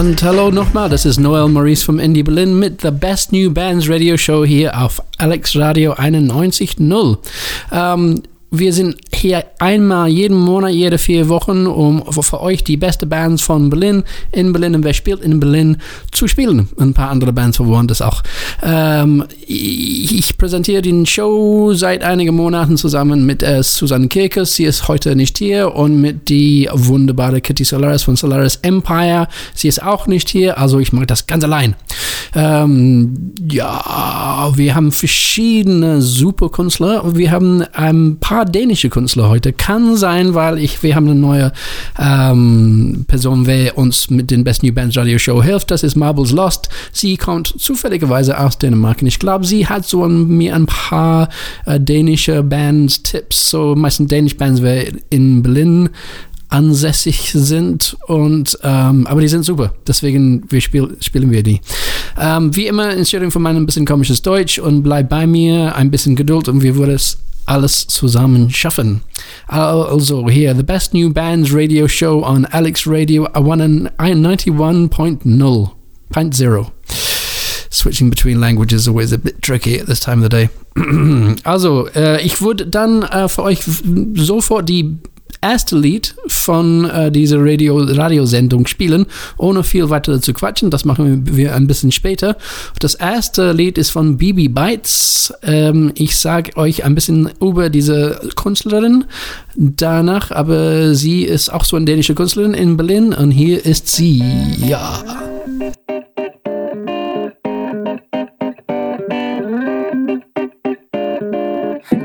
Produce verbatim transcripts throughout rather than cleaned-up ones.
Und hallo nochmal, das ist Noel Maurice vom IndieBerlin mit The Best New Bands Radio Show hier auf Alex Radio einundneunzig Komma null. Ähm, wir sind hier einmal jeden Monat, jede vier Wochen, um für euch die beste Bands von Berlin, in Berlin und wer spielt in Berlin, zu spielen. Ein paar andere Bands verwohnt das auch. Ähm, ich präsentiere den Show seit einigen Monaten zusammen mit äh, Susanne Kirkes, sie ist heute nicht hier, und mit die wunderbare Kitty Solaris von Solaris Empire, sie ist auch nicht hier, also ich mache das ganz allein. Ähm, ja, wir haben verschiedene super Künstler, wir haben ein paar dänische Künstler heute, kann sein, weil ich, wir haben eine neue ähm, Person, wer uns mit den Best New Bands Radio Show hilft, das ist Marbles Lost, sie kommt zufälligerweise aus Dänemark, und ich glaube, sie hat so an mir ein paar äh, dänische Bands Tipps, so meistens dänische Bands, wer in Berlin ansässig sind, und ähm, aber die sind super, deswegen wir spiel, spielen wir die. Ähm, wie immer, Entschuldigung für mein ein bisschen komisches Deutsch, und bleibt bei mir, ein bisschen Geduld, und wir würden es alles zusammen schaffen. Also hier, The Best New Bands Radio Show on Alex Radio einundneunzig Komma null. Switching between languages is always a bit tricky at this time of the day. Also, äh, ich würde dann äh, für euch sofort die erste Lied von äh, dieser Radio, Radiosendung spielen, ohne viel weiter zu quatschen. Das machen wir ein bisschen später. Das erste Lied ist von Bibi Bytes. Ähm, ich sage euch ein bisschen über diese Künstlerin danach, aber sie ist auch so eine dänische Künstlerin in Berlin, und hier ist sie. Ja.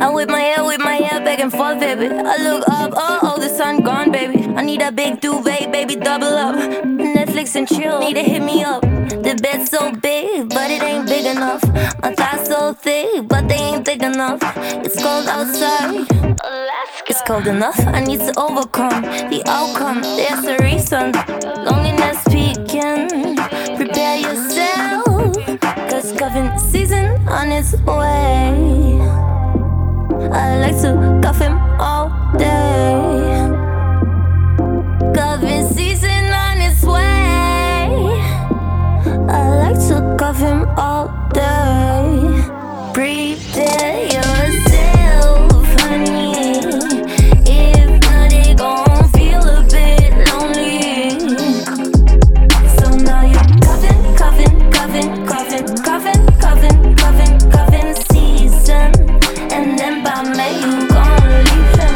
I'm with my hair, with my hair back and forth, baby. I look up, oh, oh, the sun gone, baby. I need a big duvet, baby, double up. Netflix and chill, need to hit me up. The bed's so big, but it ain't big enough. My thighs so thick, but they ain't thick enough. It's cold outside, Alaska. It's cold enough, I need to overcome the outcome, there's a reason. Loneliness peaking, prepare yourself, cause cuffing season on its way. I like to cuff him all day. Cuffing season on its way. I like to cuff him all day. Prepare yourself, honey. If not, it gon' feel a bit lonely. So now you're cuffing, cuffing, cuffing, cuffing, cuffing, cuffing, cuffing, cuffing season. And then by May you gon' leave him.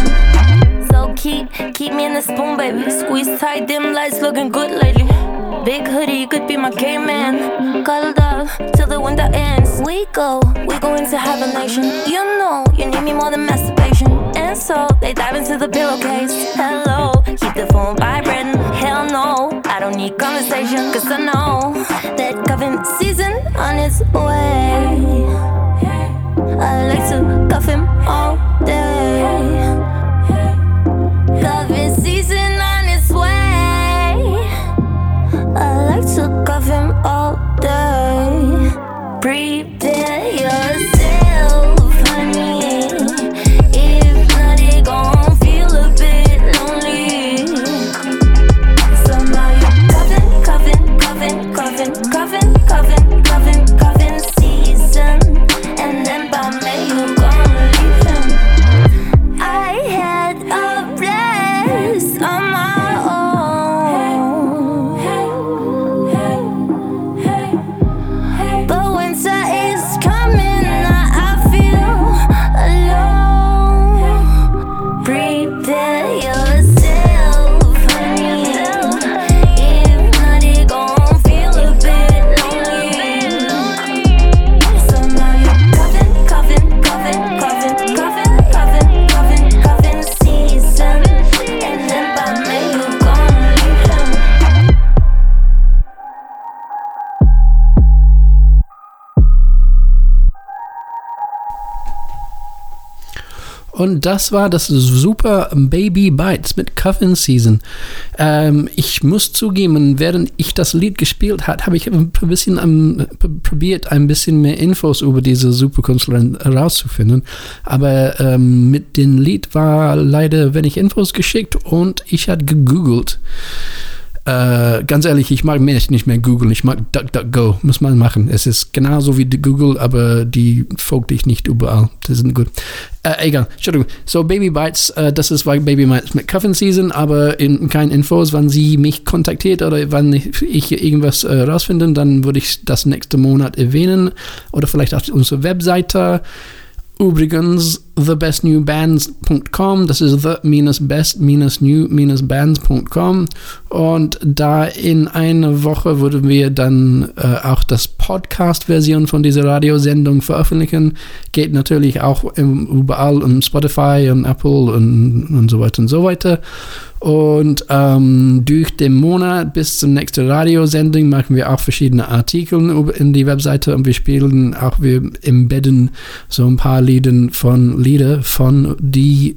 So keep, keep me in the spoon, baby. Squeeze tight, dim lights looking good lately. Big hoodie, you could be my K-man. Cuddled up till the winter ends. We go, we going to hibernation. You know, you need me more than masturbation. And so, they dive into the pillowcase. Hello, keep the phone vibrating. Hell no, I don't need conversation. Cause I know that cuffing season on its way. I like to cuff him all day. Cuffing season on its way. I like to cuff him all day. Prepare yourself, honey. If not, it gon' feel a bit lonely. Somehow you're cuffing, cuffing, cuffing, cuffing, cuffing, cuffing, cuffing, cuffing season. And then by May you gonna leave him. I had a blast on my own, but winter is coming. und das war das super Bibi Bytes mit Coffin Season. Ähm, ich muss zugeben, während ich das Lied gespielt habe, habe ich ein bisschen um, probiert, ein bisschen mehr Infos über diese Superkünstlerin herauszufinden. Aber ähm, mit dem Lied war leider wenig Infos geschickt und ich hatte gegoogelt. Äh, ganz ehrlich, ich mag mich nicht mehr googeln, ich mag DuckDuckGo, muss man machen. Es ist genauso wie Google, aber die folgt dich nicht überall. Das sind gut. Äh, egal, Entschuldigung. So, Bibi Bytes, äh, das ist war Bibi Bytes mit Coffin Season, aber in keinen Infos, wann sie mich kontaktiert oder wann ich, ich irgendwas äh, rausfinde, dann würde ich das nächste Monat erwähnen oder vielleicht auf unserer Webseite. Übrigens, the best new bands dot com, das ist the best new bands dot com und da in einer Woche würden wir dann äh, auch das Podcast-Version von dieser Radiosendung veröffentlichen. Geht natürlich auch im, überall um Spotify und Apple und, und so weiter und so weiter. Und ähm, durch den Monat bis zum nächsten Radiosendung machen wir auch verschiedene Artikel in die Webseite und wir spielen auch, wir embedden so ein paar Lieder von Lieder von die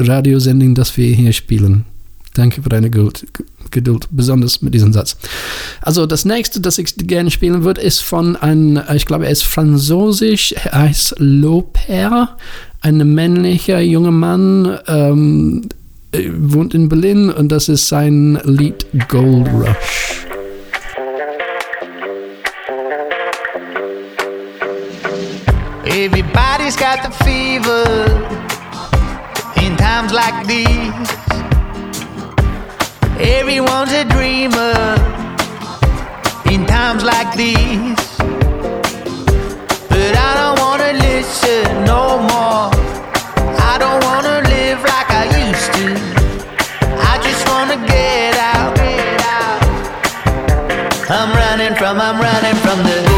Radiosendung, das wir hier spielen. Danke für deine Geduld, besonders mit diesem Satz. Also das nächste, das ich gerne spielen würde, ist von einem, ich glaube, er ist französisch, er heißt Lopar, ein männlicher junger Mann, ähm, wohnt in Berlin und das ist sein Lied Gold Rush. Everybody's got the fever in times like these. Everyone's a dreamer in times like these. But I don't want to listen no more. I don't want to live like I used to. I just want to get out, get out. I'm running from, I'm running from the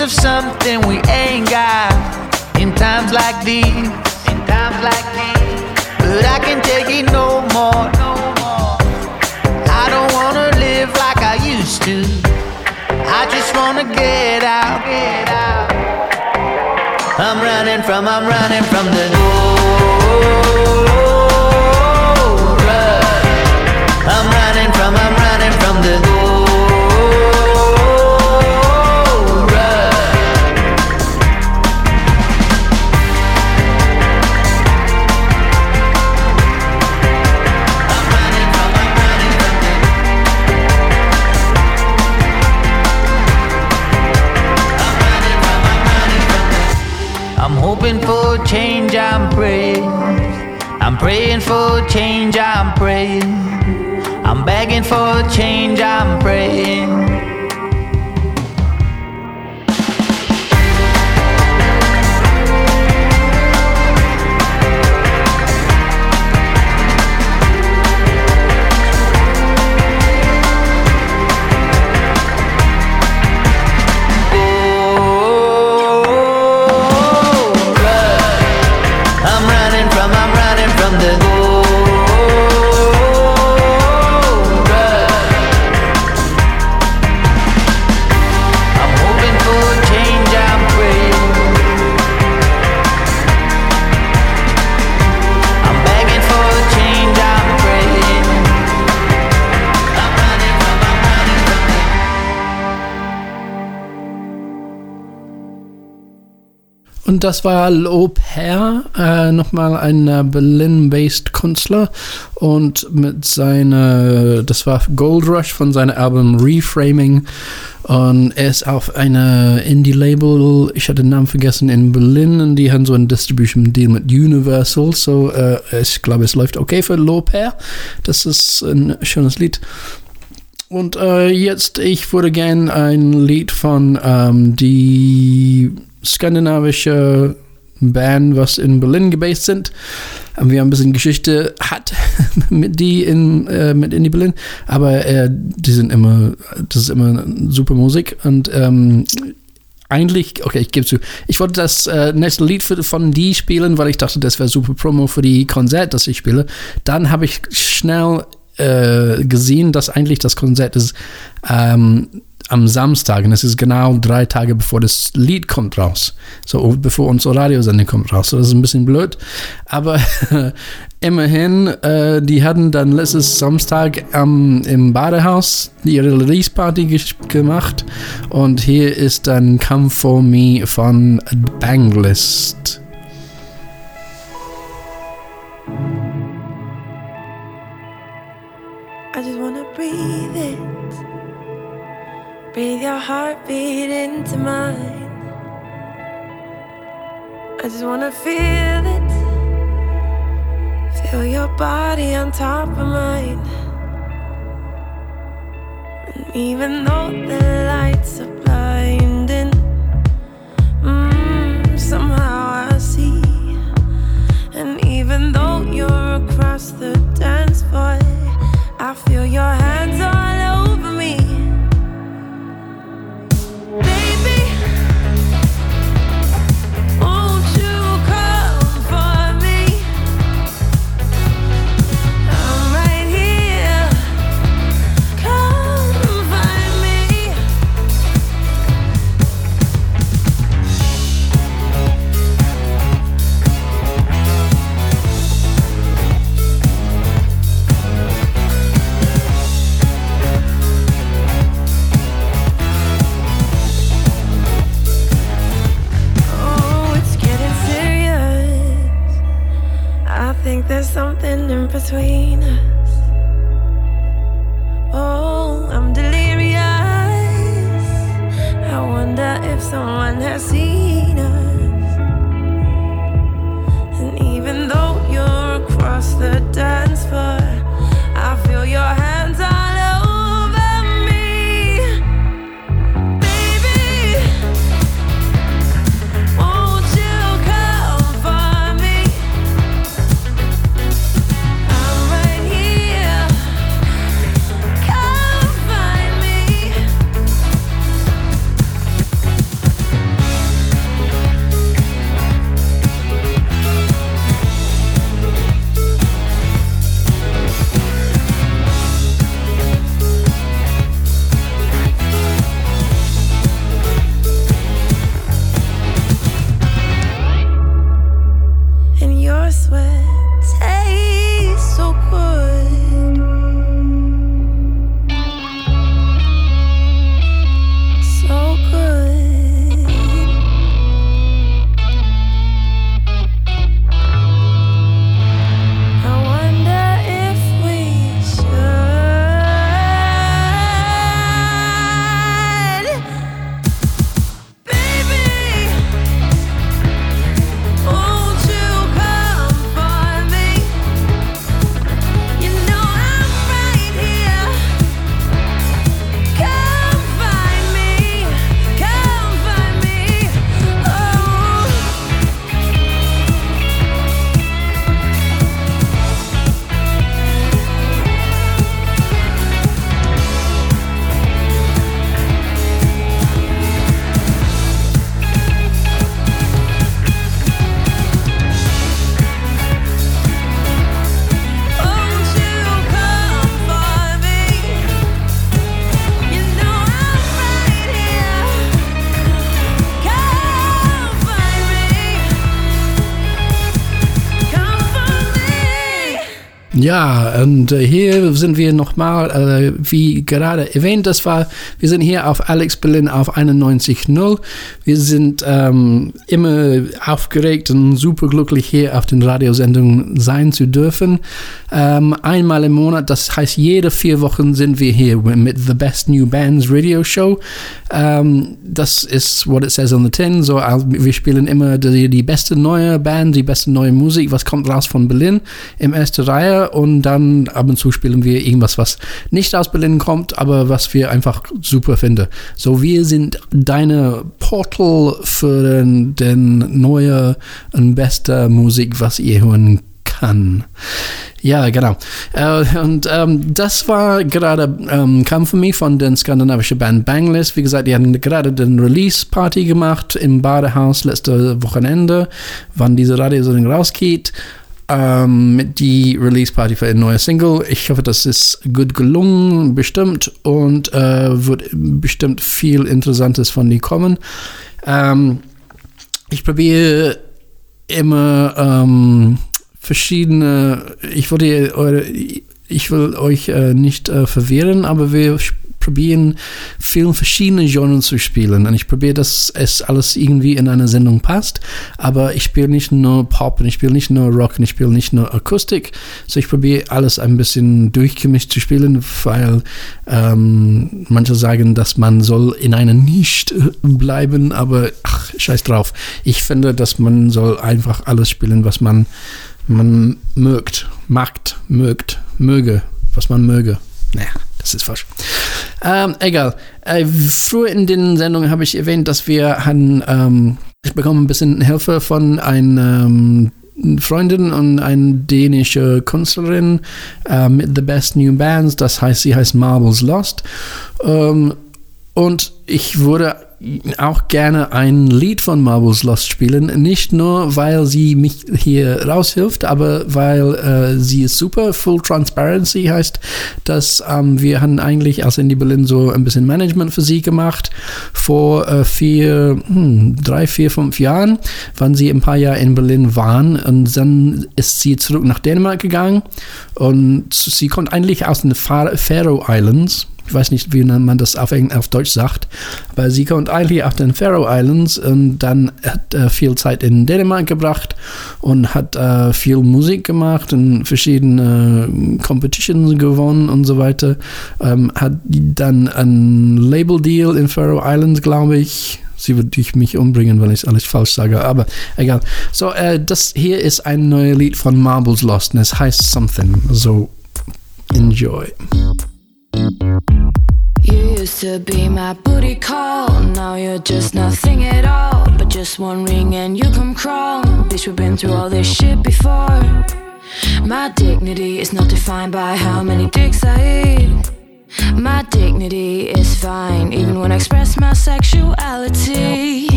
of something we ain't got in times like these, in times like these. But I can take it no more, no more. I don't wanna live like I used to. I just wanna get out, get out. I'm running from, I'm running from the old road. I'm running from, I'm running from the old. For change I'm praying, I'm praying for change I'm praying, I'm begging for change I'm praying. Und das war Lopar, äh, nochmal ein äh, Berlin-based Künstler und mit seiner, das war Gold Rush von seinem Album Reframing und er ist auf einer Indie-Label, ich hatte den Namen vergessen, in Berlin und die haben so einen Distribution-Deal mit Universal, so äh, ich glaube es läuft okay für Lopar, das ist ein schönes Lied. Und äh, jetzt, ich würde gerne ein Lied von ähm, die skandinavische Band, was in Berlin gebased sind. Wir haben ein bisschen Geschichte hat mit die in äh, mit IndieBerlin, aber äh, die sind immer, das ist immer super Musik und ähm, eigentlich, okay, ich gebe zu, ich wollte das äh, nächste Lied für, von die spielen, weil ich dachte, das wäre super Promo für die Konzert, das ich spiele. Dann habe ich schnell äh, gesehen, dass eigentlich das Konzert ist ähm, am Samstag, und es ist genau drei Tage bevor das Lied kommt raus, so bevor unsere Radiosendung kommt raus, so das ist ein bisschen blöd, aber immerhin, äh, die hatten dann letztes Samstag ähm, im Badehaus ihre Release-Party ges- gemacht und hier ist dann Come For Me von Banglist. I just wanna breathe it. Breathe your heartbeat into mine. I just wanna feel it. Feel your body on top of mine. And even though the lights are blinding, mm, somehow I see. And even though you're across the dance floor, I feel your hands all over me. Baby, won't you come for me? I'm right here. Come find me. Think there's something in between us. Oh, I'm delirious. I wonder if someone has seen us. And even though you're across the dance floor, I feel your hands on. Ja, und äh, hier sind wir nochmal, äh, wie gerade erwähnt, das war, wir sind hier auf Alex Berlin auf einundneunzig Komma null. Wir sind ähm, immer aufgeregt und superglücklich, hier auf den Radiosendungen sein zu dürfen. Ähm, einmal im Monat, das heißt, jede vier Wochen sind wir hier mit The Best New Bands Radio Show. Ähm, das ist what it says on the tin. So, also wir spielen immer die, die beste neue Band, die beste neue Musik, was kommt raus von Berlin in erster Reihe. hier und dann ab und zu spielen wir irgendwas, was nicht aus Berlin kommt, aber was wir einfach super finden. So, wir sind deine Portal für den, den neue und beste Musik, was ihr hören kann. Ja, genau. Äh, und ähm, das war gerade, ähm, kam für mich von der skandinavischen Band Banglist. Wie gesagt, die hatten gerade den Release-Party gemacht im Badehaus letzte Wochenende, wann diese Radiosendung rausgeht. Ähm, die Release-Party für eine neue Single. Ich hoffe, das ist gut gelungen, bestimmt. Und äh, wird bestimmt viel Interessantes von dir kommen. Ähm, ich probiere immer ähm, verschiedene, ich würde eure, ich will euch äh, nicht äh, verwirren, aber wir probieren viele verschiedene Genres zu spielen und ich probiere, dass es alles irgendwie in einer Sendung passt, aber ich spiele nicht nur Pop und ich spiele nicht nur Rock und ich spiele nicht nur Akustik, so ich probiere alles ein bisschen durchgemischt zu spielen, weil ähm, manche sagen, dass man soll in einer Nische bleiben, aber ach, scheiß drauf. Ich finde, dass man soll einfach alles spielen, was man man mögt, macht, mögt, möge, was man möge. Naja, das ist falsch. Ähm, egal. Äh, früher in den Sendungen habe ich erwähnt, dass wir hatten, ähm, ich bekomme ein bisschen Hilfe von einem ähm, Freundin und einer dänischen Künstlerin äh, mit The Best New Bands. Das heißt, sie heißt Marbles Lost. Ähm, und ich würde auch gerne ein Lied von Marbles Lost spielen. Nicht nur, weil sie mich hier raushilft, aber weil äh, sie ist super. Full Transparency heißt, dass ähm, wir haben eigentlich als IndieBerlin so ein bisschen Management für sie gemacht vor äh, vier, hm, drei, vier, fünf Jahren, wann sie ein paar Jahre in Berlin waren und dann ist sie zurück nach Dänemark gegangen und sie kommt eigentlich aus den Faroe Islands. Ich weiß nicht, wie man das auf, auf Deutsch sagt, aber sie kommt eigentlich auf den Faroe Islands und dann hat äh, viel Zeit in Dänemark gebracht und hat äh, viel Musik gemacht und verschiedene äh, Competitions gewonnen und so weiter. Ähm, hat dann einen Label-Deal in Faroe Islands, glaube ich. Sie würde mich umbringen, wenn ich alles falsch sage, aber egal. So, äh, das hier ist ein neues Lied von Marbles Lost und es heißt Something. So, enjoy. You used to be my booty call. Now you're just nothing at all, but just one ring and you come crawl. Bitch, we've been through all this shit before. My dignity is not defined by how many dicks I eat. My dignity is fine, even when I express my sexuality.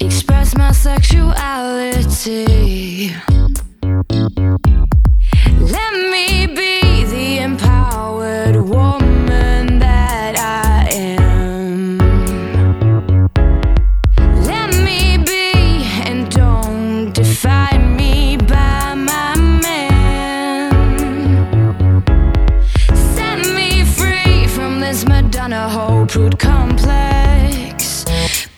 Express my sexuality. Let me be the empowered woman that I am. Let me be and don't define me by my man. Set me free from this Madonna whole prude complex.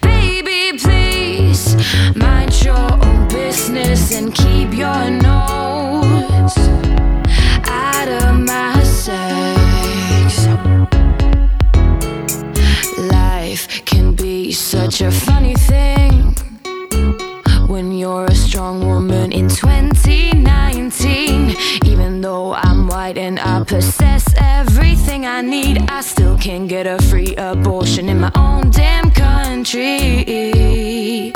Baby, please mind your own business and keep your nose out of my sex. Life can be such a funny thing when you're a strong woman in twenty nineteen. Even though I'm white and I possess everything I need, I still can't get a free abortion in my own damn country.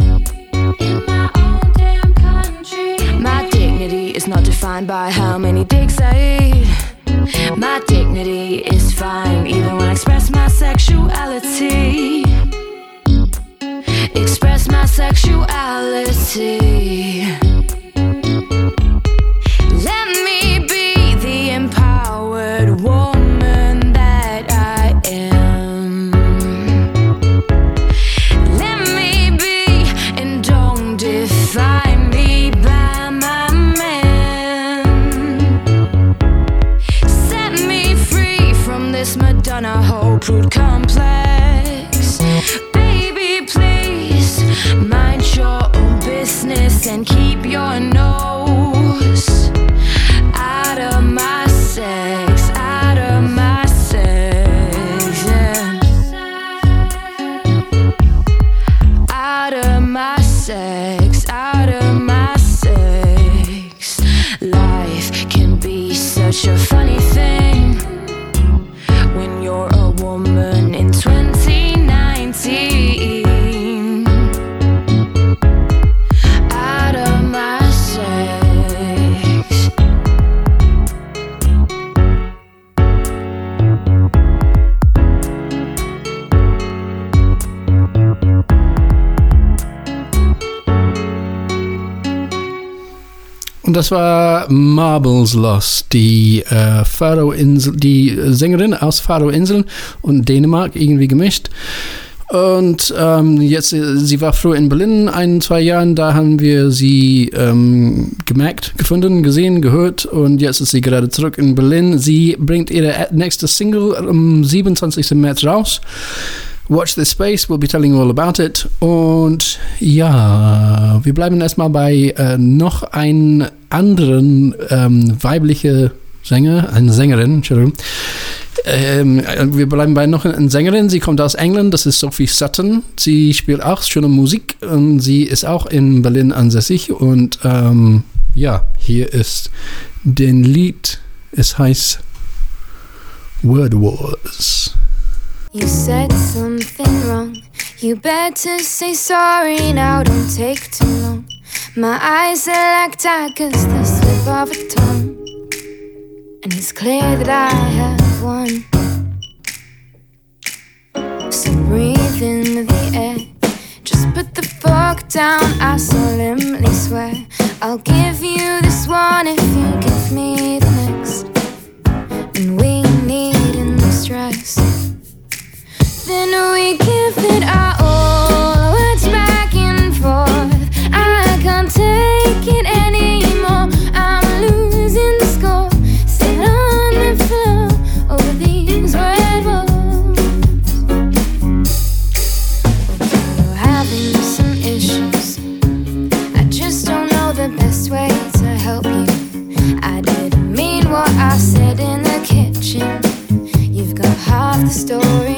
My dignity is not defined by how many dicks I eat. My dignity is fine, even when I express my sexuality. Express my sexuality. Let me be the empowered woman that I am. Let me be and don't define me by. Madonna whole prude complex. Baby, please mind your own business and keep your nose out of my sex, out of my sex, yeah. Out of my sex, out of my sex. Life Und das war Marbles Lost, die äh, Faroe-Insel, die Sängerin aus Faroe-Inseln und Dänemark irgendwie gemischt. Und ähm, jetzt, sie war früher in Berlin, ein, zwei Jahren, da haben wir sie ähm, gemerkt, gefunden, gesehen, gehört und jetzt ist sie gerade zurück in Berlin. Sie bringt ihre nächste Single am siebenundzwanzigsten März raus. Watch this space, we'll be telling you all about it. Und ja, wir bleiben erstmal bei äh, noch einen anderen ähm, weiblichen Sänger, eine Sängerin, Entschuldigung. Ähm, wir bleiben bei noch einer Sängerin, sie kommt aus England, das ist Sophie Sutton. Sie spielt auch schöne Musik und sie ist auch in Berlin ansässig. Und ähm, ja, hier ist den Lied, es heißt Word Wars. You said something wrong, you better say sorry now, don't take too long. My eyes are like daggers, the slip of a tongue. And it's clear that I have won. So breathe into the air, just put the fork down, I solemnly swear. I'll give you this one if you give me the next. And we need in the stress. Then we give it our all, words back and forth. I can't take it anymore, I'm losing the score. Sit on the floor over these word walls. We're having some issues, I just don't know the best way to help you. I didn't mean what I said in the kitchen. You've got half the story.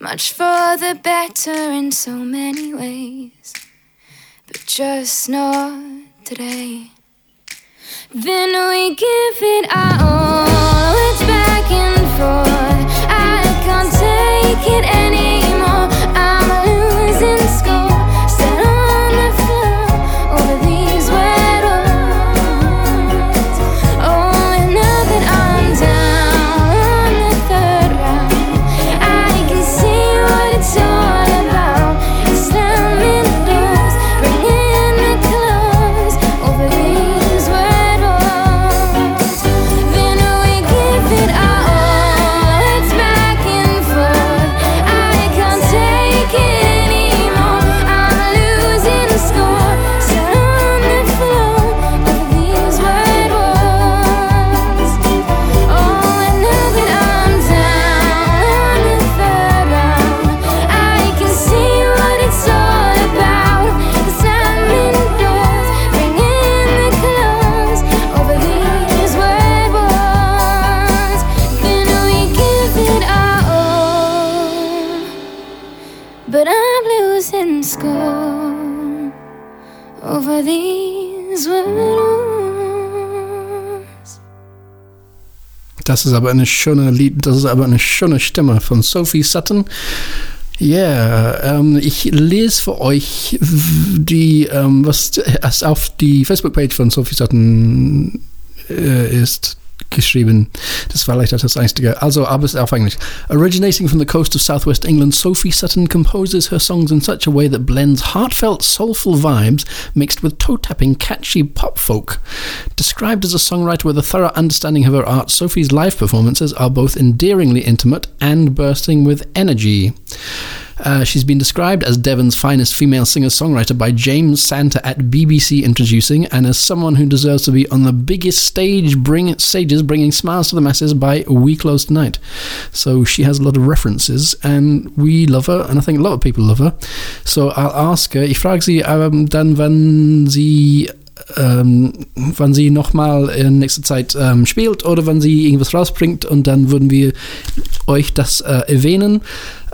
Much for the better in so many ways, but just not today. Then we give it our all, it's back and forth. I can't take it anymore, I'm losing score. Set on the floor over these wet words. Oh, and now that I'm down on the third round, I can see it's all about slamming doors, bringing the clothes over these word walls. Then we give it our all, it's back and forth. I can't take it anymore, I'm losing the score. Sit on the floor over these word walls. Oh, and now that I'm down on the third round, I can see what it's all about. Slamming doors, bringing the clothes over these word walls. Then we give it our all, but I'm losing score over these word walls. Das ist aber eine schöne Lied, das ist aber eine schöne Stimme von Sophie Sutton. Yeah, ähm, ich lese für euch die, ähm, was erst auf die Facebook-Page von Sophie Sutton äh, ist geschrieben. Das war vielleicht das Einzige. Also, aber es ist auf Englisch. Originating from the coast of southwest England, Sophie Sutton composes her songs in such a way that blends heartfelt, soulful vibes mixed with toe-tapping, catchy pop folk. Described as a songwriter with a thorough understanding of her art, Sophie's live performances are both endearingly intimate and bursting with energy. Uh, she's been described as Devon's finest female singer-songwriter by James Santer at B B C Introducing, and as someone who deserves to be on the biggest stage, bring stages, bringing smiles to the masses by We Close Tonight. So she has a lot of references, and we love her, and I think a lot of people love her. So I'll ask her. Ich frage sie um, dann, wann sie Ähm, wann sie nochmal in nächster Zeit ähm, spielt oder wann sie irgendwas rausbringt, und dann würden wir euch das äh, erwähnen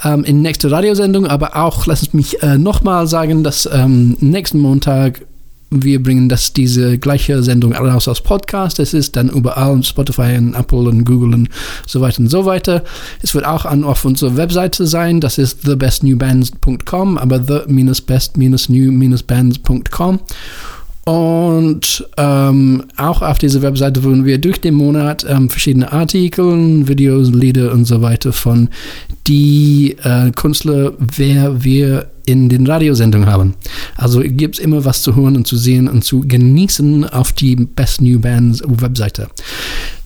ähm, in nächster Radiosendung, aber auch, lasst mich äh, nochmal sagen, dass ähm, nächsten Montag wir bringen das, diese gleiche Sendung raus als Podcast. Es ist dann überall auf Spotify und Apple und Google und so weiter und so weiter. Es wird auch an, auf unserer Webseite sein. Das ist the best new bands dot com, aber the dash best dash new dash bands dot com. Und ähm, auch auf dieser Webseite würden wir durch den Monat ähm, verschiedene Artikel, Videos, Lieder und so weiter von die äh, Künstler, wer wir in den Radiosendungen haben. Also gibt es immer was zu hören und zu sehen und zu genießen auf die Best New Bands Webseite.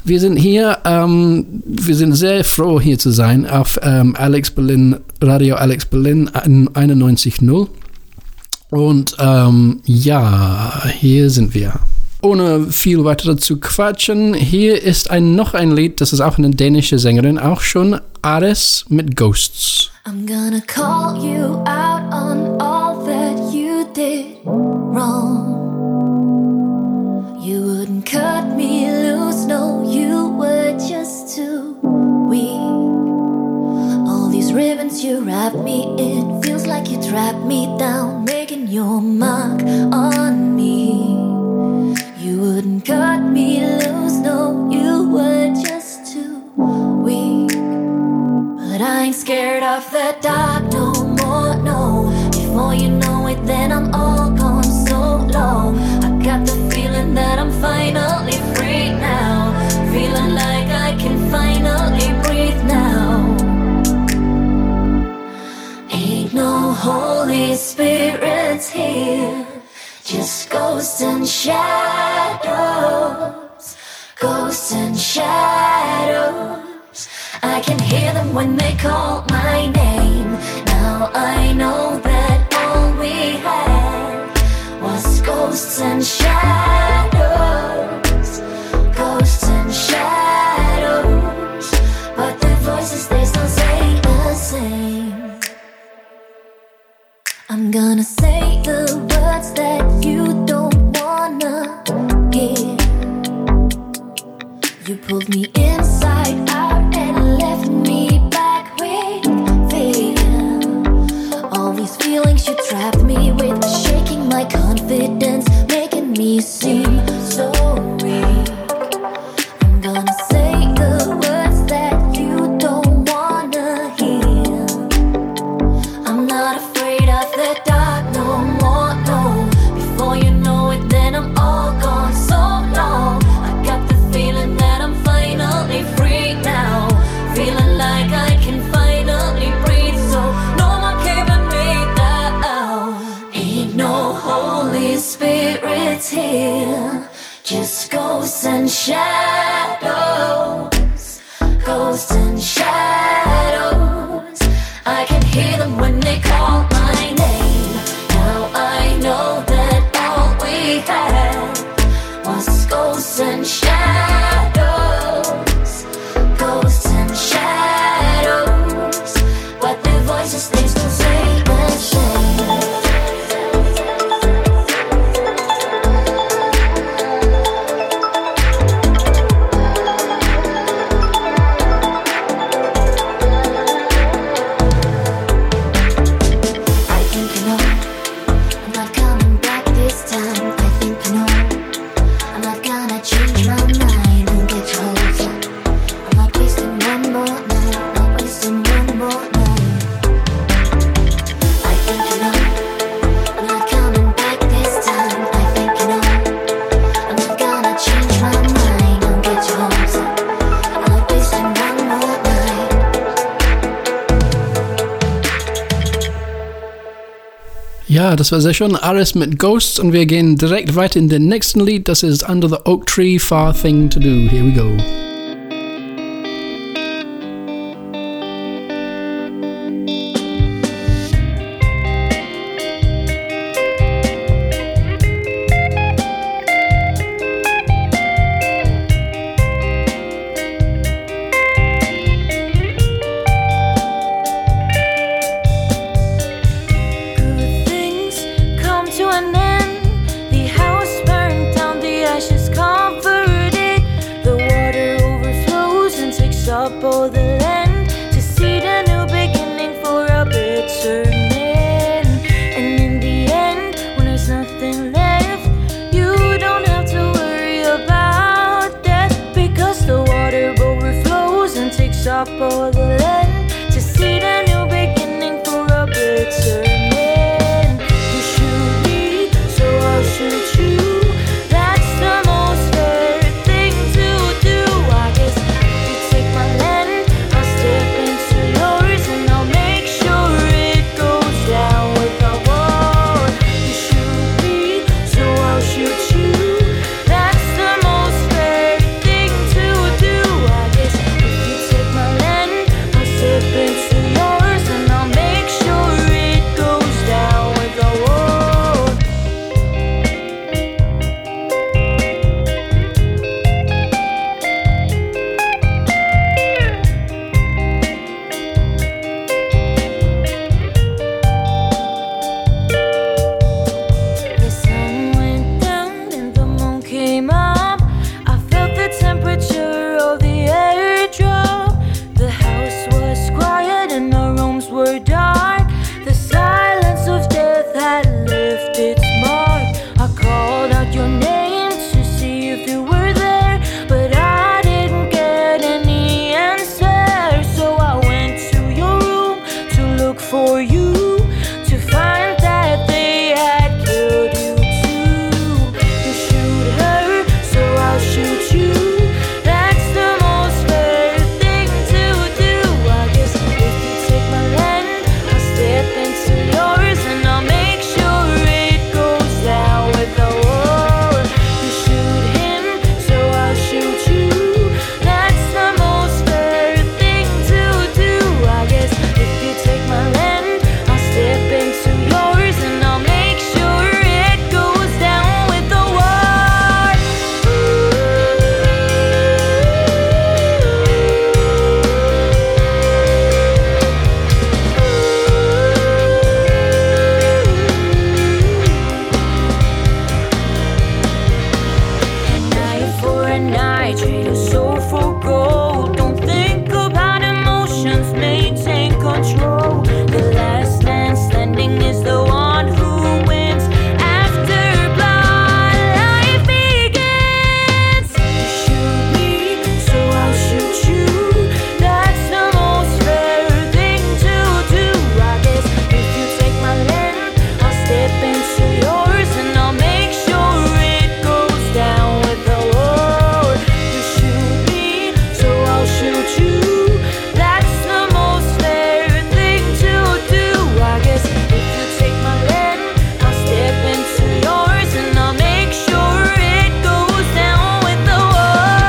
Wir sind hier, ähm, wir sind sehr froh, hier zu sein auf ähm, Alex Berlin, Radio Alex Berlin einundneunzig Komma null. Und ähm, ja, hier sind wir. Ohne viel weiter zu quatschen, hier ist ein, noch ein Lied, das ist auch eine dänische Sängerin, auch schon Aris mit Ghosts. I'm gonna call you out on all that you did wrong. You wouldn't cut me loose, no, you were just too weak. All these ribbons you wrap me in, feels like you trapped me down. Your mark on me. You wouldn't cut me loose, no, you were just too weak. But I ain't scared of the dark no more, no. If more you know it, then I'm all gone so low. I got the feeling that I'm finally free now. Feeling like I can finally breathe now. Ain't no Holy Spirit here, just ghosts and shadows, ghosts and shadows. I can hear them when they call my name. Now I know that all we had was ghosts and shadows, ghosts and shadows. But their voices, they still say the same. I'm gonna say the words that you don't wanna hear. You pulled me inside out and left me back with fear. All these feelings you trapped me with, shaking my confidence, making me seem so weak. I'm gonna say the words that you don't wanna hear. I'm not afraid of the dark no more, no. Before you know it, then I'm all gone so long. I got the feeling that I'm finally free now. Feeling like I can finally breathe, so no one can make that out. Ain't no Holy Spirits here, just ghosts and shadows, ghosts and shadows. I can hear them when they call my name. Now I know that all we had was ghosts and shadows, ghosts and shadows. But their voices, they still say the same. Ja, das war sehr schön. Aris mit Ghosts, und wir gehen direkt weiter in den nächsten Lied. Das ist Under the Oak Tree, Far Thing to Do. Here we go. up all the land to see the new beginning for a bitter man. You shoot me, so I'll shoot you. That's the most fair thing to do. I guess you take my hand, I'll step into yours, and I'll make sure it goes down without war. You shoot me, so I'll shoot you. That's the most fair thing to do. I guess if you take my hand, I'll step into yours, and I'll make sure it goes down without war. The sun went down and the moon came up. I felt the temperature of the air drop. The house was quiet and the rooms were dark. The silence of death had left its mark. I called out your name to see if you were there, but I didn't get any answer. So I went to your room to look for you, to find that they had killed you too. You shoot her, so I'll shoot you. That's the most fair thing to do. I guess if you take my hand, I'll step into yours, and I'll make sure it goes down without war. You shoot him, so I'll shoot you. That's the most fair thing to do. I guess if you take my hand, I'll step into yours, and I'll make sure it goes down with the war. Night for a night, trade a soul for gold. Don't think about emotions, maintain control. The last man standing is the one who wins. After blood, life begins. You shoot me, so I'll shoot you. That's the most fair thing to do. I guess if you take my hand, I'll step into yours, and I'll make sure it goes down with the war. You shoot me, so I'll shoot you. That's the most fair thing to do. I guess if you take my hand, I'll step into yours, and I'll make sure it goes down with the war.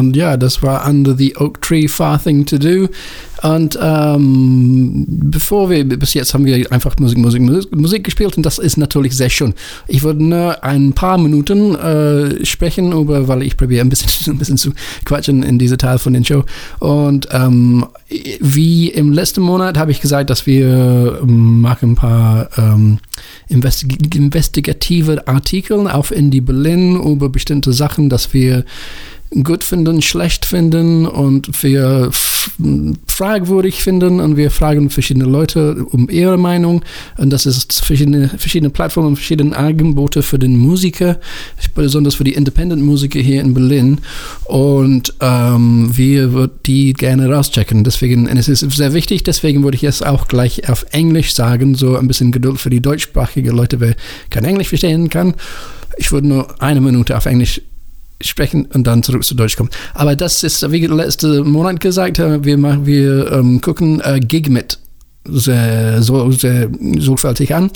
Und ja, das war Under the Oak Tree, Far Thing to Do. Und ähm, bevor wir, bis jetzt haben wir einfach Musik, Musik, Musik, Musik gespielt, und das ist natürlich sehr schön. Ich würde nur ein paar Minuten äh, sprechen, über, weil ich probiere ein bisschen, ein bisschen zu quatschen in diesem Teil von der Show. Und ähm, wie im letzten Monat habe ich gesagt, dass wir machen ein paar ähm, investig- investigative Artikel auf IndieBerlin über bestimmte Sachen, dass wir gut finden, schlecht finden und wir f- fragwürdig finden, und wir fragen verschiedene Leute um ihre Meinung, und das ist verschiedene, verschiedene Plattformen, verschiedene Angebote für den Musiker, besonders für die Independent-Musiker hier in Berlin, und ähm, wir würden die gerne rauschecken, deswegen, und es ist sehr wichtig, deswegen würde ich es auch gleich auf Englisch sagen, so ein bisschen Geduld für die deutschsprachigen Leute, wer kein Englisch verstehen kann. Ich würde nur eine Minute auf Englisch sprechen und dann zurück zu Deutsch kommen. Aber das ist, wie letzten Monat gesagt, wir machen, wir ähm, gucken äh, Gigmit sehr, so, sehr sorgfältig an.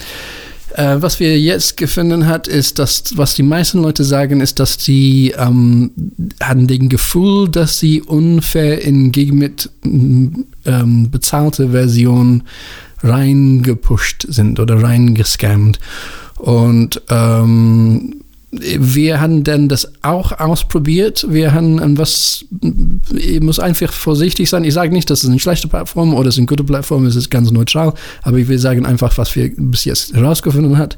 Äh, was wir jetzt gefunden hat, ist, dass, was die meisten Leute sagen, ist, dass sie ähm, hatten den Gefühl, dass sie unfair in Gigmit ähm, bezahlte Version reingepusht sind oder reingescammt. Und ähm, wir haben dann das auch ausprobiert. Wir haben was, ich muss einfach vorsichtig sein. Ich sage nicht, dass es eine schlechte Plattform oder es eine gute Plattform ist, es ist ganz neutral. Aber ich will sagen einfach, was wir bis jetzt herausgefunden haben.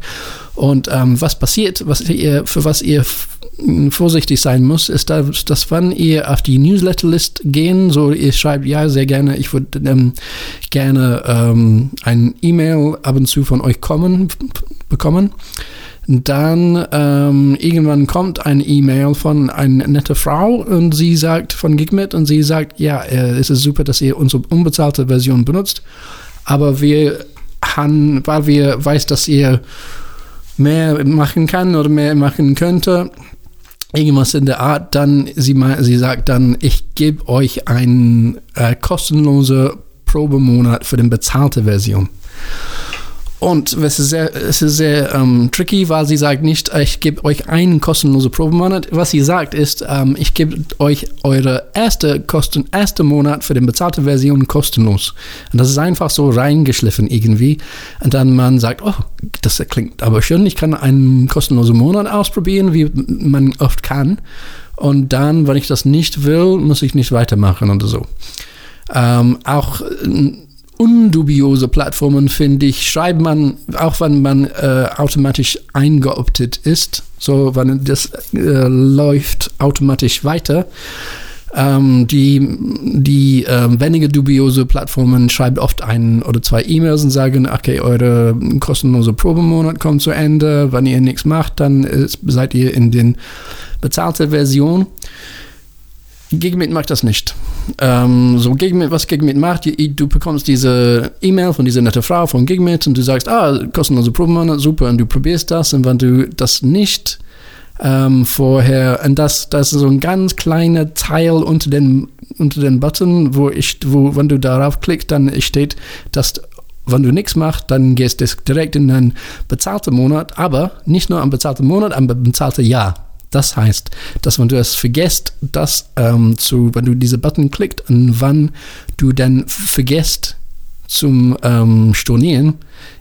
Und ähm, was passiert, was ihr, für was ihr vorsichtig sein muss, ist, dass, dass wenn ihr auf die Newsletterlist gehen, so ihr schreibt, ja, sehr gerne, ich würde ähm, gerne ähm, ein E-Mail ab und zu von euch kommen, bekommen, dann ähm, irgendwann kommt eine E-Mail von einer netten Frau und sie sagt, von Gigmit, und sie sagt, ja, äh, es ist super, dass ihr unsere unbezahlte Version benutzt, aber wir haben, weil wir weiß, dass ihr mehr machen kann oder mehr machen könnte, irgendwas in der Art, dann sie, sie sagt dann, ich gebe euch einen äh, kostenlosen Probemonat für die bezahlte Version. Und es ist sehr, es ist sehr ähm, tricky, weil sie sagt nicht, ich gebe euch einen kostenlosen Probemonat. Was sie sagt ist, ähm, ich gebe euch eure erste Kosten, erste Monat für die bezahlte Version kostenlos. Und das ist einfach so reingeschliffen irgendwie. Und dann man sagt, oh, das klingt aber schön, ich kann einen kostenlosen Monat ausprobieren, wie man oft kann. Und dann, wenn ich das nicht will, muss ich nicht weitermachen oder so. Ähm, auch undubiose Plattformen, finde ich, schreibt man, auch wenn man äh, automatisch eingeoptet ist, so wenn das äh, läuft automatisch weiter. Ähm, die die äh, weniger dubiose Plattformen schreiben oft ein oder zwei E-Mails und sagen, okay, eure kostenlose Probemonat kommt zu Ende, wenn ihr nichts macht, dann ist, seid ihr in den bezahlten Version. Gigmit macht das nicht. Ähm, so Gigmit, was Gigmit macht, du bekommst diese E-Mail von dieser netten Frau von Gigmit und du sagst, ah, kostenlose Probemonat, super, und du probierst das, und wenn du das nicht ähm, vorher, und das, das ist so ein ganz kleiner Teil unter den, unter den Button, wo ich, wo, wenn du darauf klickst, dann steht, dass wenn du nichts machst, dann gehst du direkt in einen bezahlten Monat, aber nicht nur am bezahlten Monat, am bezahlten Jahr. Das heißt, dass wenn du es vergisst, dass ähm, zu, wenn du diese Button klickst und wann du dann vergisst zum ähm, Stornieren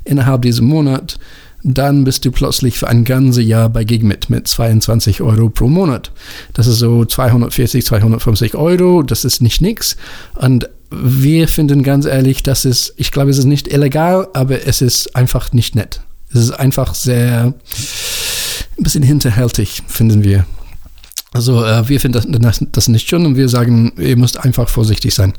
innerhalb dieses Monats, dann bist du plötzlich für ein ganzes Jahr bei Gigmit mit zweiundzwanzig Euro pro Monat. Das ist so zweihundertvierzig, zweihundertfünfzig Euro, das ist nicht nix. Und wir finden ganz ehrlich, dass es, ich glaube, es ist nicht illegal, aber es ist einfach nicht nett. Es ist einfach sehr ein bisschen hinterhältig, finden wir. Also äh, wir finden das, das, das nicht schön und wir sagen, ihr müsst einfach vorsichtig sein.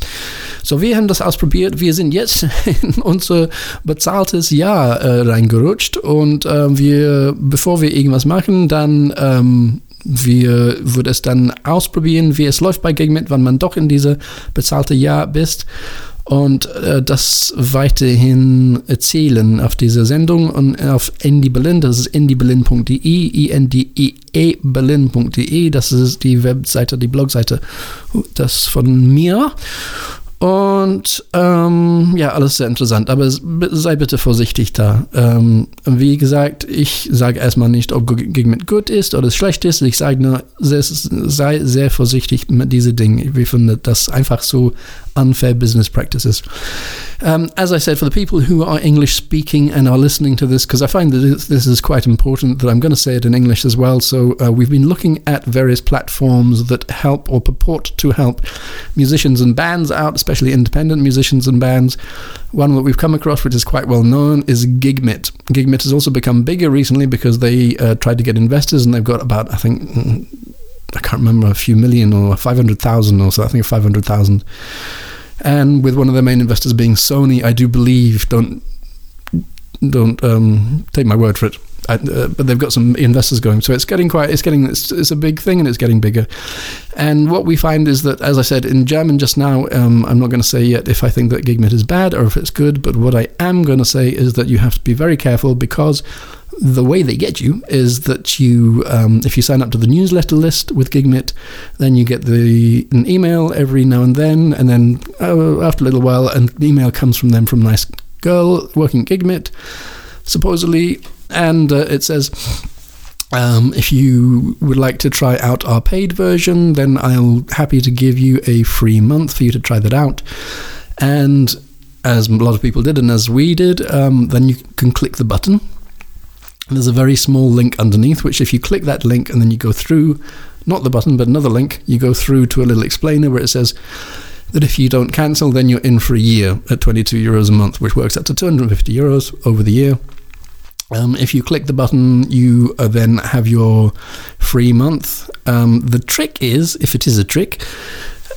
So, wir haben das ausprobiert. Wir sind jetzt in unser bezahltes Jahr äh, reingerutscht und äh, wir, bevor wir irgendwas machen, dann ähm, wir würden es dann ausprobieren, wie es läuft bei Gigmit, wenn man doch in diese bezahlte Jahr bist. Und äh, das weiterhin erzählen auf dieser Sendung und auf IndieBerlin, das ist indie berlin punkt de, i n d e berlin punkt de, das ist die Webseite, die Blogseite, das von mir. Und ähm, ja, alles sehr interessant, aber sei bitte vorsichtig da. Ähm, wie gesagt, ich sage erstmal nicht, ob Gigmit gut ist oder es schlecht ist. Ich sage nur, sei sehr vorsichtig mit diesen Dingen. Wir finden das einfach so unfair business practices. Um, as I said, for the people who are English speaking and are listening to this, because I find that this, this is quite important, that I'm going to say it in English as well. So uh, we've been looking at various platforms that help or purport to help musicians and bands out, especially independent musicians and bands. One that we've come across, which is quite well known, is Gigmit. Gigmit has also become bigger recently because they uh, tried to get investors, and they've got about, I think, I can't remember, a few million or five hundred thousand or so, I think five hundred thousand. And with one of their main investors being Sony, I do believe, don't don't um, take my word for it, I, uh, but they've got some investors going. So it's getting quite, it's getting, it's, it's a big thing and it's getting bigger. And what we find is that, as I said, in German just now, um, I'm not going to say yet if I think that Gigmit is bad or if it's good, but what I am going to say is that you have to be very careful because the way they get you is that you, um, if you sign up to the newsletter list with Gigmit, then you get the an email every now and then, and then uh, after a little while, an email comes from them from a nice girl working at Gigmit, supposedly, and uh, it says, um, if you would like to try out our paid version, then I'll happy to give you a free month for you to try that out, and as a lot of people did, and as we did, um, then you can click the button. And there's a very small link underneath, which if you click that link and then you go through, not the button, but another link, you go through to a little explainer where it says that if you don't cancel, then you're in for a year at twenty-two euros a month, which works up to two hundred fifty euros over the year. Um, if you click the button, you uh, then have your free month. Um, the trick is, if it is a trick,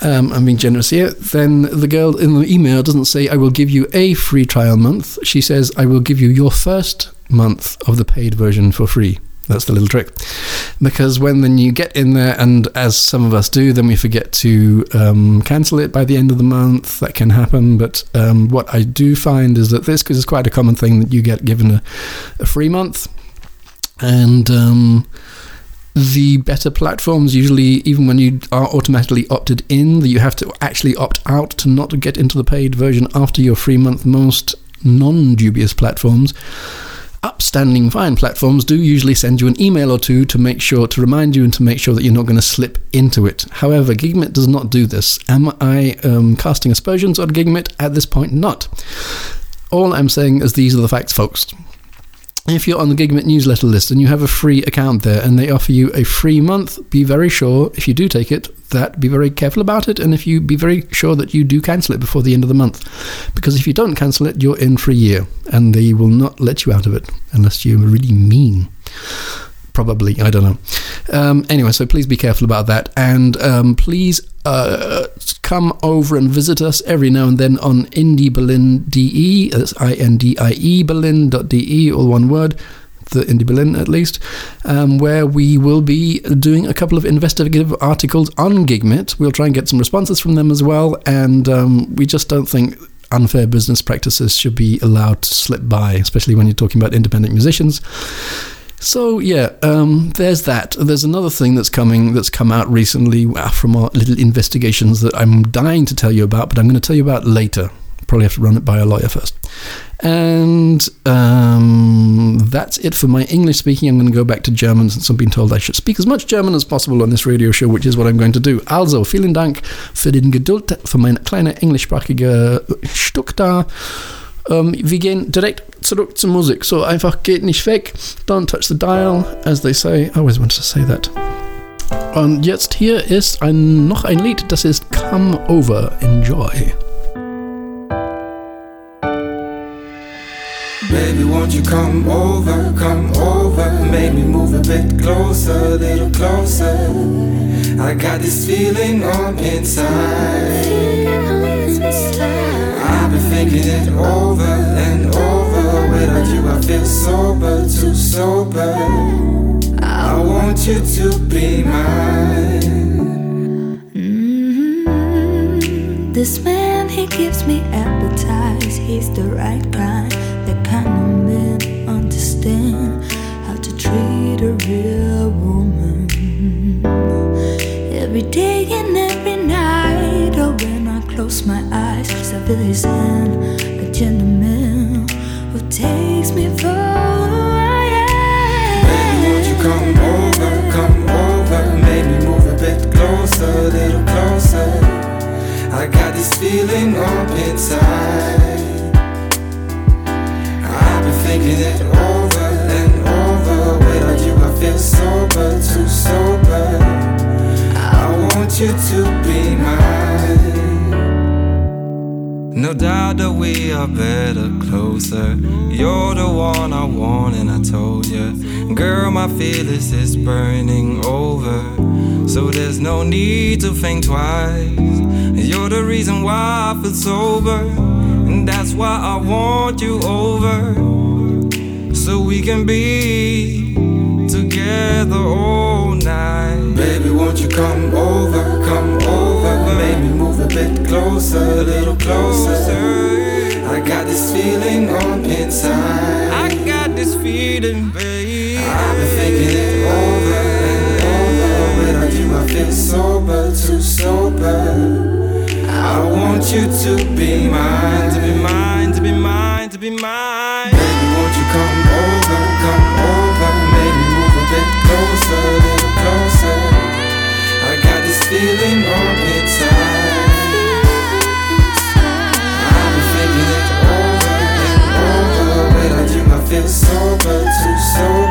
um, I'm being generous here, then the girl in the email doesn't say, I will give you a free trial month. She says, I will give you your first month of the paid version for free. That's the little trick. Because when then you get in there, and as some of us do, then we forget to um, cancel it by the end of the month. That can happen. But um, what I do find is that this, because it's quite a common thing that you get given a, a free month. And um, the better platforms usually, even when you are automatically opted in, that you have to actually opt out to not get into the paid version after your free month. Most non-dubious platforms, upstanding fine platforms, do usually send you an email or two to make sure, to remind you and to make sure that you're not going to slip into it. However, Gigmit does not do this. Am I um, casting aspersions on Gigmit? At this point, not. All I'm saying is these are the facts, folks. If you're on the Gigmit newsletter list and you have a free account there and they offer you a free month, be very sure, if you do take it, that be very careful about it, and if you be very sure that you do cancel it before the end of the month. Because if you don't cancel it, you're in for a year, and they will not let you out of it unless you're really mean. Probably, I don't know. Um, anyway, so please be careful about that, and um, please uh, come over and visit us every now and then on indie berlin dot d e. That's I N D I E Berlin dot d e, all one word. The IndieBerlin, at least, um, where we will be doing a couple of investigative articles on Gigmit. We'll try and get some responses from them as well, and um, we just don't think unfair business practices should be allowed to slip by, especially when you're talking about independent musicians. So yeah, um, there's that. There's another thing that's coming, that's come out recently from our little investigations that I'm dying to tell you about, but I'm going to tell you about later. Probably have to run it by a lawyer first. And um, that's it for my English speaking. I'm going to go back to German since I've been told I should speak as much German as possible on this radio show, which is what I'm going to do. Also, vielen Dank für den Geduld, für mein kleiner englischsprachiger Stück da. Um, wir gehen direkt zurück zur Musik. So, einfach geht nicht weg. Don't touch the dial, as they say. I always wanted to say that. Und jetzt hier ist ein, noch ein Lied, das ist Come Over, Enjoy. Baby, won't you come over, come over? Make me move a bit closer, a little closer. I got this feeling on inside. I've been thinking it over and over. Without you I feel sober, too sober. I want you to be mine. Mm-hmm. This man, he gives me appetites. He's the right kind, kind of men understand how to treat a real woman. Every day and every night, oh, when I close my eyes, I feel his hand, a gentleman who takes me for who I am. Baby, won't you come over, come over? Make me move a bit closer, a little closer. I got this feeling up inside. Thinking it over and over. Without you I feel sober, too sober. I want you to be mine. No doubt that we are better closer. You're the one I want and I told you. Girl, my feelings is burning over, so there's no need to think twice. You're the reason why I feel sober, and that's why I want you over. So we can be together all night. Baby, won't you come over, come over? Make me move a bit closer, a little closer. I got this feeling on inside. I got this feeling, baby. I've been thinking it over and over. Without you I feel sober, too sober. I want you to be mine, to be mine, to be mine, to be mine. Baby, won't you come over, come over? Maybe move a bit closer, a little closer. I got this feeling on inside. I've been thinking it over and over. Without you I feel sober, too sober.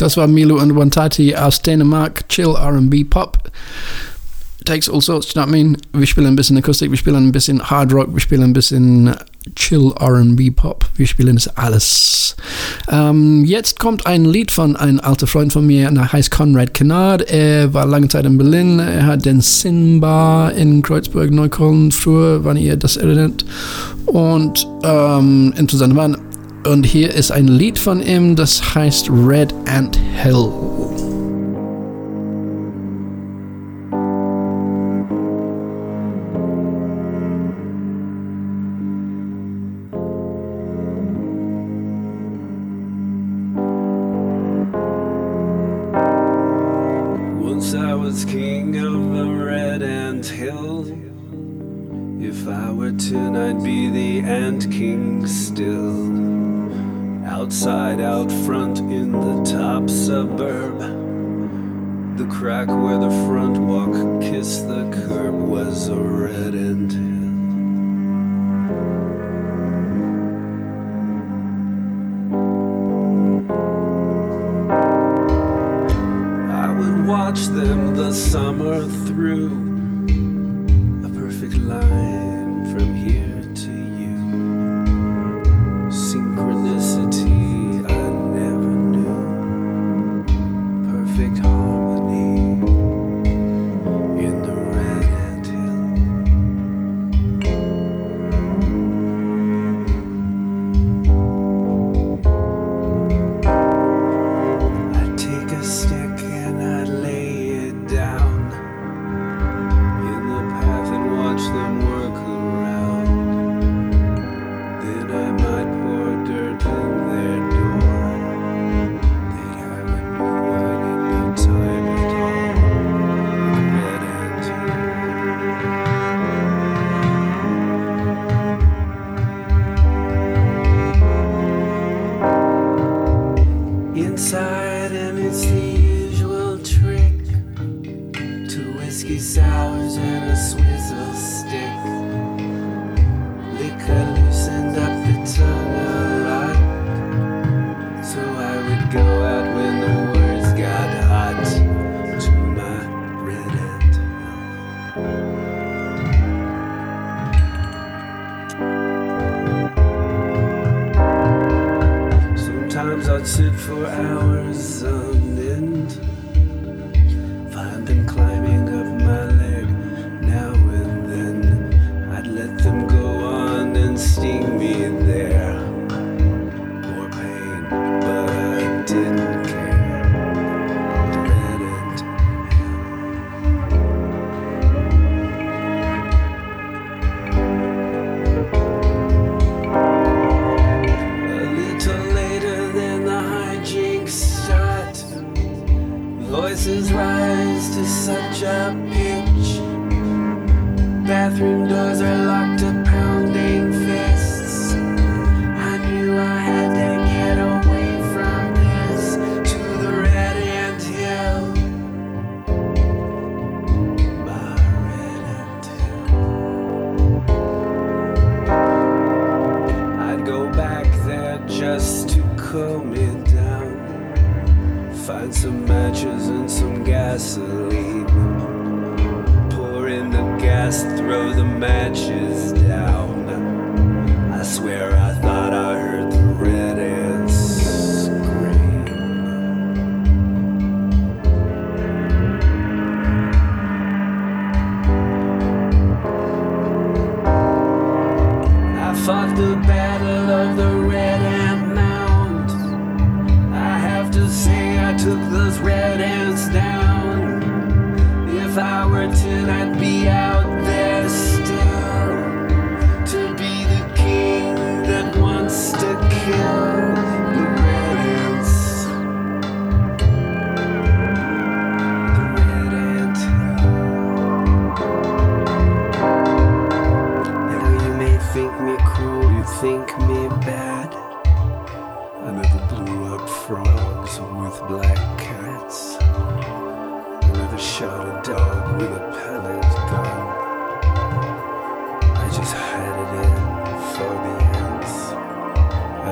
Das war Milo und Wantati aus Dänemark. Chill R and B Pop. Takes all sorts, you know what I mean? Wir spielen ein bisschen Akustik, wir spielen ein bisschen Hard Rock, wir spielen ein bisschen Chill R and B Pop, wir spielen das alles. Ähm, jetzt kommt ein Lied von einem alten Freund von mir, der heißt Conrad Kennard. Er war lange Zeit in Berlin, er hat den Sin Bar in Kreuzberg, Neukölln, früher, wenn ihr das erinnert. Und ähm, interessant war. Und hier ist ein Lied von ihm, das heißt Red Ant Hill. Once I was king of the Red Ant Hill. If I were tonight, be the Ant King still. Outside, out front, in the top suburb, the crack where the front walk kissed the curb was a red ant hill. I would watch them the summer through, a perfect line from here.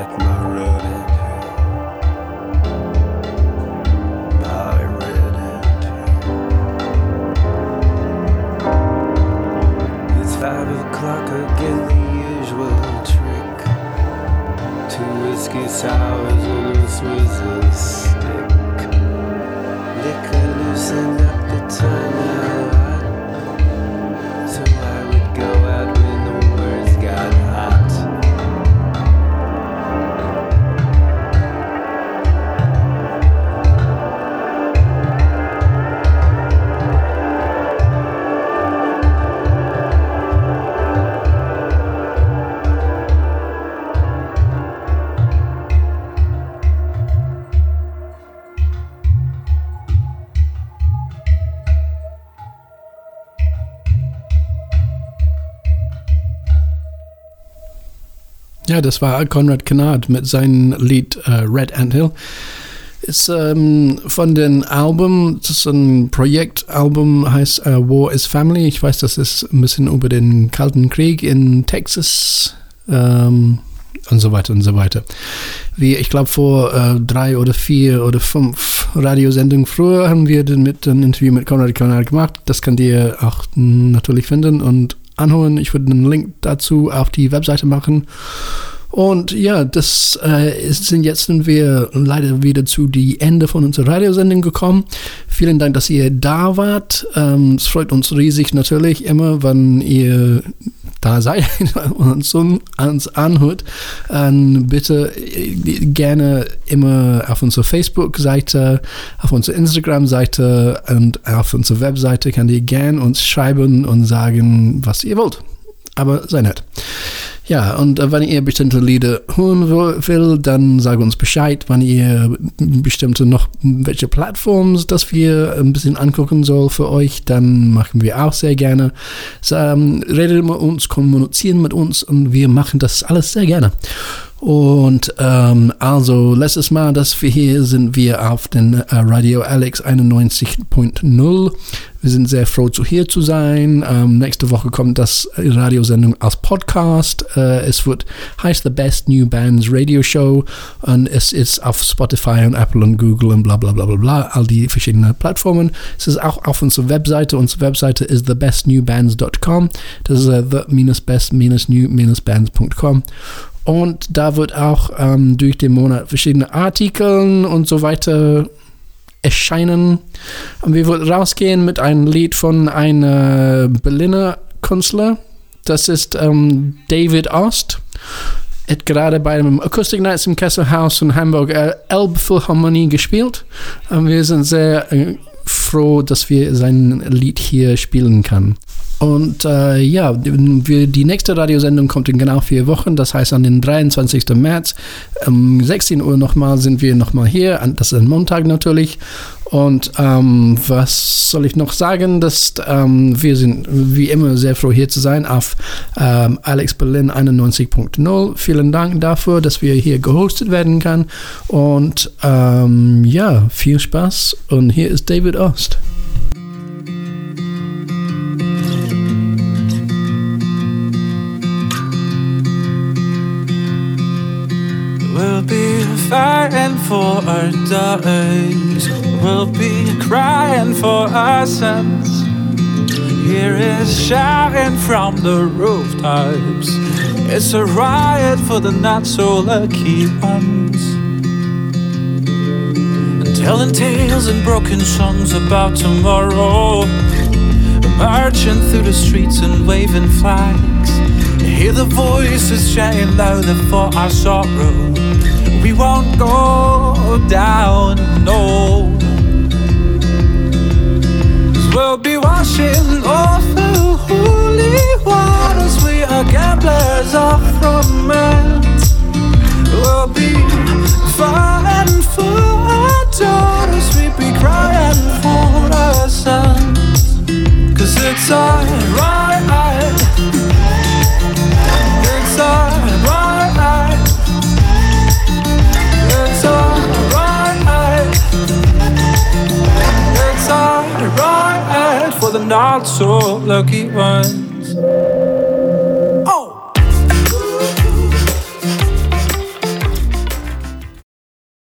At my road at home. towers on us was a stick. Liquor loosened up the time I lot, so I would go out when the words got hot. Ja, das war Conrad Kennard mit seinem Lied äh, Red Ant Hill. Ist ähm, von dem Album, das ist ein Projektalbum, heißt äh, War is Family. Ich weiß, das ist ein bisschen über den Kalten Krieg in Texas ähm, und so weiter und so weiter. Wie, ich glaube, vor äh, drei oder vier oder fünf Radiosendungen früher haben wir den, mit ein Interview mit Conrad Kennard gemacht. Das könnt ihr auch mh, natürlich finden und anhören. Ich würde einen Link dazu auf die Webseite machen. Und ja, das äh, ist, sind jetzt sind wir leider wieder zu die Ende von unserer Radiosendung gekommen. Vielen Dank, dass ihr da wart. Ähm, es freut uns riesig natürlich immer, wenn ihr da seid und uns anhört. Ähm, bitte gerne immer auf unserer Facebook-Seite, auf unserer Instagram-Seite und auf unserer Webseite könnt ihr gerne uns schreiben und sagen, was ihr wollt. Aber sei nett. Ja, und äh, wenn ihr bestimmte Lieder hören will, dann sagt uns Bescheid, wenn ihr bestimmte noch, welche Plattformen, dass wir ein bisschen angucken soll für euch, dann machen wir auch sehr gerne. So, ähm, redet mit uns, kommunizieren mit uns und wir machen das alles sehr gerne. Und ähm, also letztes Mal, dass wir hier sind, wir auf den äh, Radio Alex einundneunzig Komma null. Wir sind sehr froh, zu hier zu sein. Ähm, nächste Woche kommt das Radiosendung als Podcast. Äh, es wird heißt The Best New Bands Radio Show und es ist auf Spotify und Apple und Google und bla bla bla bla bla, all die verschiedenen Plattformen. Es ist auch auf unserer Webseite. Unsere Webseite ist the best new bands dot com. Das ist äh, the dash best dash new dash bands dot com. Und da wird auch ähm, durch den Monat verschiedene Artikel und so weiter erscheinen. Und wir wollen rausgehen mit einem Lied von einem Berliner Künstler. Das ist ähm, David Ost. Er hat gerade bei einem Acoustic Nights im Kesselhaus in Hamburg Elbphilharmonie gespielt. Und wir sind sehr äh, froh, dass wir sein Lied hier spielen können. Und äh, ja, die, die nächste Radiosendung kommt in genau vier Wochen, das heißt an den dreiundzwanzigsten März, um sechzehn Uhr nochmal sind wir nochmal hier, das ist ein Montag natürlich. Und ähm, was soll ich noch sagen? Dass, ähm, wir sind wie immer sehr froh, hier zu sein auf ähm, Alex Berlin einundneunzig Komma null. Vielen Dank dafür, dass wir hier gehostet werden können. Und ähm, ja, viel Spaß. Und hier ist David Ost. We'll be fighting for our days. We'll be crying for our sins. Here is shouting from the rooftops. It's a riot for the not so lucky ones. And telling tales and broken songs about tomorrow. Marching through the streets and waving flags. Hear the voices shouting louder for our sorrow. We won't go down, no. 'Cause we'll be washing off the holy waters. We are gamblers off from it. We'll be fighting for our daughters. We'll be crying for our sons. 'Cause it's our right. It's alright. It's alright. It's alright for the not so lucky ones.